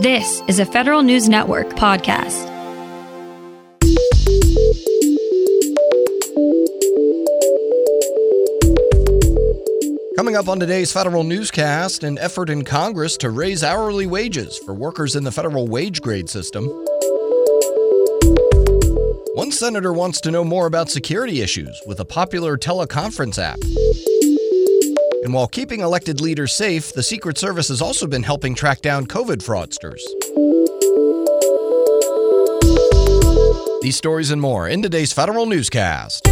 This is a Federal News Network podcast. Coming up on today's Federal Newscast, an effort in Congress to raise hourly wages for workers in the federal wage grade system. One senator wants to know more about security issues with a popular teleconference app. And while keeping elected leaders safe, the Secret Service has also been helping track down COVID fraudsters. These stories and more in today's Federal Newscast.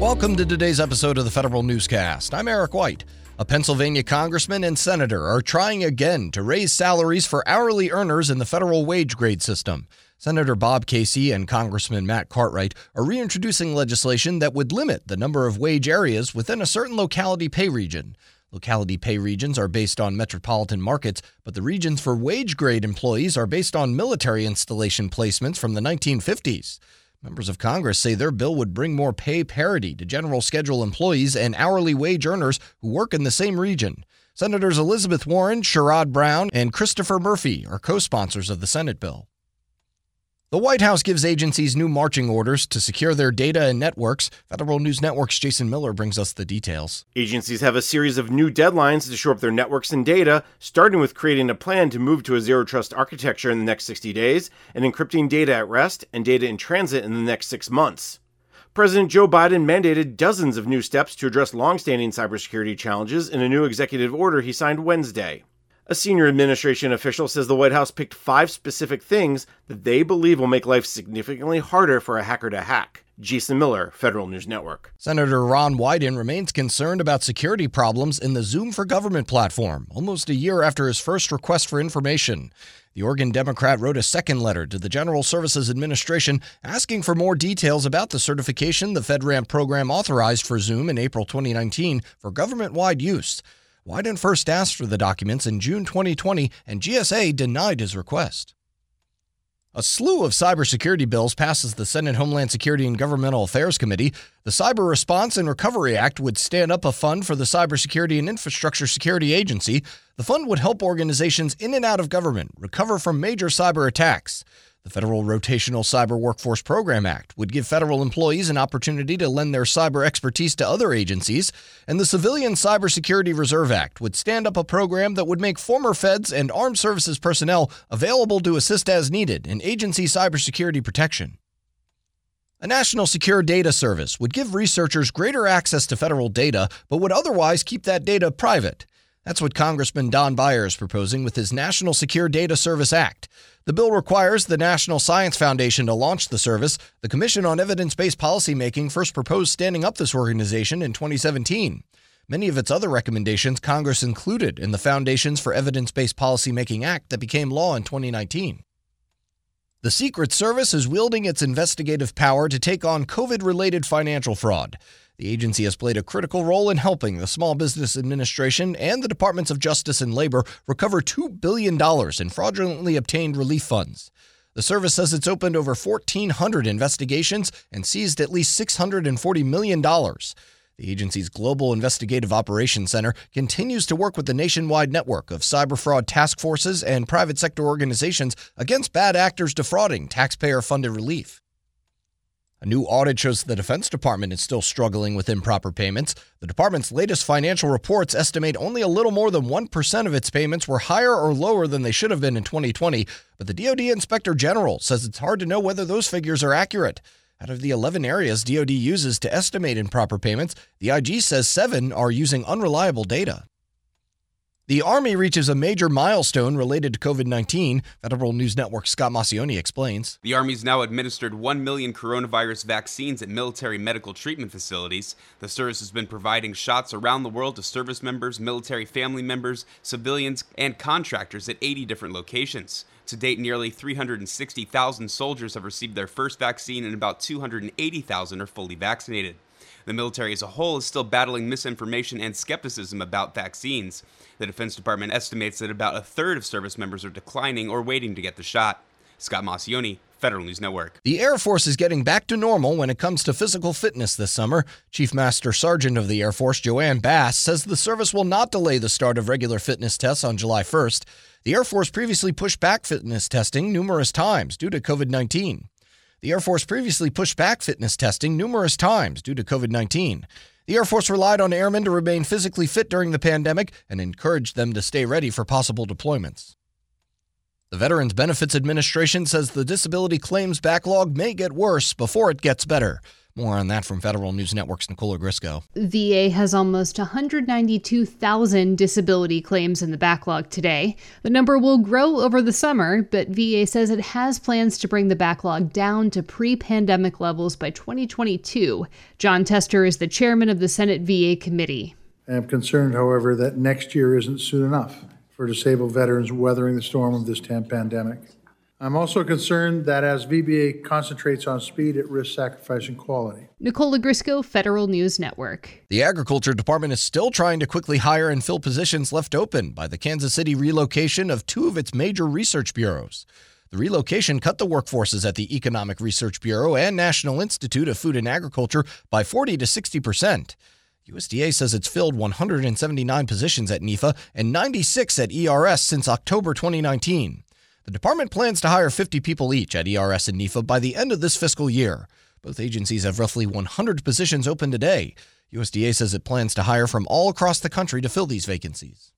Welcome to today's episode of the Federal Newscast. I'm Eric White. A Pennsylvania congressman and senator are trying again to raise salaries for hourly earners in the federal wage grade system. Senator Bob Casey and Congressman Matt Cartwright are reintroducing legislation that would limit the number of wage areas within a certain locality pay region. Locality pay regions are based on metropolitan markets, but the regions for wage grade employees are based on military installation placements from the 1950s. Members of Congress say their bill would bring more pay parity to general schedule employees and hourly wage earners who work in the same region. Senators Elizabeth Warren, Sherrod Brown, and Christopher Murphy are co-sponsors of the Senate bill. The White House gives agencies new marching orders to secure their data and networks. Federal News Network's Jason Miller brings us the details. Agencies have a series of new deadlines to shore up their networks and data, starting with creating a plan to move to a zero-trust architecture in the next 60 days and encrypting data at rest and data in transit in the next 6 months. President Joe Biden mandated dozens of new steps to address longstanding cybersecurity challenges in a new executive order he signed Wednesday. A senior administration official says the White House picked 5 specific things that they believe will make life significantly harder for a hacker to hack. Jason Miller, Federal News Network. Senator Ron Wyden remains concerned about security problems in the Zoom for Government platform, almost a year after his first request for information. The Oregon Democrat wrote a second letter to the General Services Administration asking for more details about the certification the FedRAMP program authorized for Zoom in April 2019 for government-wide use. Wyden first asked for the documents in June 2020, and GSA denied his request. A slew of cybersecurity bills passes the Senate Homeland Security and Governmental Affairs Committee. The Cyber Response and Recovery Act would stand up a fund for the Cybersecurity and Infrastructure Security Agency. The fund would help organizations in and out of government recover from major cyber attacks. The Federal Rotational Cyber Workforce Program Act would give federal employees an opportunity to lend their cyber expertise to other agencies, and the Civilian Cybersecurity Reserve Act would stand up a program that would make former feds and armed services personnel available to assist as needed in agency cybersecurity protection. A National Secure Data Service would give researchers greater access to federal data, but would otherwise keep that data private. That's what Congressman Don Beyer is proposing with his National Secure Data Service Act. The bill requires the National Science Foundation to launch the service. The Commission on Evidence-Based Policymaking first proposed standing up this organization in 2017. Many of its other recommendations Congress included in the Foundations for Evidence-Based Policymaking Act that became law in 2019. The Secret Service is wielding its investigative power to take on COVID-related financial fraud. The agency has played a critical role in helping the Small Business Administration and the Departments of Justice and Labor recover $2 billion in fraudulently obtained relief funds. The service says it's opened over 1,400 investigations and seized at least $640 million. The agency's Global Investigative Operations Center continues to work with the nationwide network of cyber fraud task forces and private sector organizations against bad actors defrauding taxpayer-funded relief. A new audit shows the Defense Department is still struggling with improper payments. The department's latest financial reports estimate only a little more than 1% of its payments were higher or lower than they should have been in 2020, but the DoD Inspector General says it's hard to know whether those figures are accurate. Out of the 11 areas DoD uses to estimate improper payments, the IG says 7 are using unreliable data. The Army reaches a major milestone related to COVID-19. Federal News Network's Scott Massioni explains. The Army's now administered 1 million coronavirus vaccines at military medical treatment facilities. The service has been providing shots around the world to service members, military family members, civilians, and contractors at 80 different locations. To date, nearly 360,000 soldiers have received their first vaccine and about 280,000 are fully vaccinated. The military as a whole is still battling misinformation and skepticism about vaccines. The Defense Department estimates that about a third of service members are declining or waiting to get the shot. Scott Massioni, Federal News Network. The Air Force is getting back to normal when it comes to physical fitness this summer. Chief Master Sergeant of the Air Force Joanne Bass says the service will not delay the start of regular fitness tests on July 1st. The Air Force previously pushed back fitness testing numerous times due to COVID-19. The Air Force relied on airmen to remain physically fit during the pandemic and encouraged them to stay ready for possible deployments. The Veterans Benefits Administration says the disability claims backlog may get worse before it gets better. More on that from Federal News Network's Nicola Grisco. VA has almost 192,000 disability claims in the backlog today. The number will grow over the summer, but VA says it has plans to bring the backlog down to pre-pandemic levels by 2022. John Tester is the chairman of the Senate VA committee. I am concerned, however, that next year isn't soon enough for disabled veterans weathering the storm of this pandemic. I'm also concerned that as VBA concentrates on speed, it risks sacrificing quality. Nicola Grisco, Federal News Network. The Agriculture Department is still trying to quickly hire and fill positions left open by the Kansas City relocation of two of its major research bureaus. The relocation cut the workforces at the Economic Research Bureau and National Institute of Food and Agriculture by 40% to 60%. USDA says it's filled 179 positions at NEFA and 96 at ERS since October 2019. The department plans to hire 50 people each at ERS and NEFA by the end of this fiscal year. Both agencies have roughly 100 positions open today. USDA says it plans to hire from all across the country to fill these vacancies.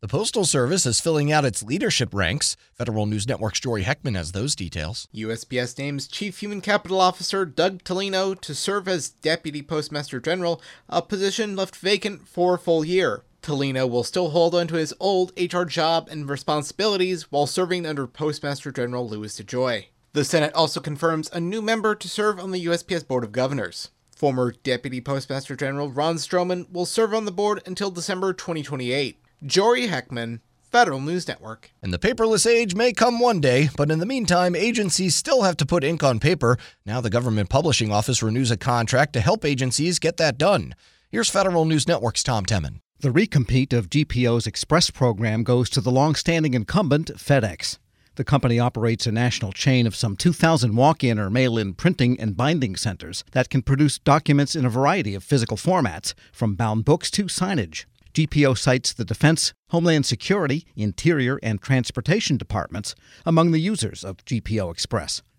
The Postal Service is filling out its leadership ranks. Federal News Network's Jory Heckman has those details. USPS names Chief Human Capital Officer Doug Tolino to serve as Deputy Postmaster General, a position left vacant for a full year. Tolino will still hold onto his old HR job and responsibilities while serving under Postmaster General Louis DeJoy. The Senate also confirms a new member to serve on the USPS Board of Governors. Former Deputy Postmaster General Ron Stroman will serve on the board until December 2028. Jory Heckman, Federal News Network. And the paperless age may come one day, but in the meantime, agencies still have to put ink on paper. Now the Government Publishing Office renews a contract to help agencies get that done. Here's Federal News Network's Tom Temin. The recompete of GPO's Express program goes to the long-standing incumbent, FedEx. The company operates a national chain of some 2,000 walk-in or mail-in printing and binding centers that can produce documents in a variety of physical formats, from bound books to signage. GPO cites the Defense, Homeland Security, Interior, and Transportation departments among the users of GPO Express.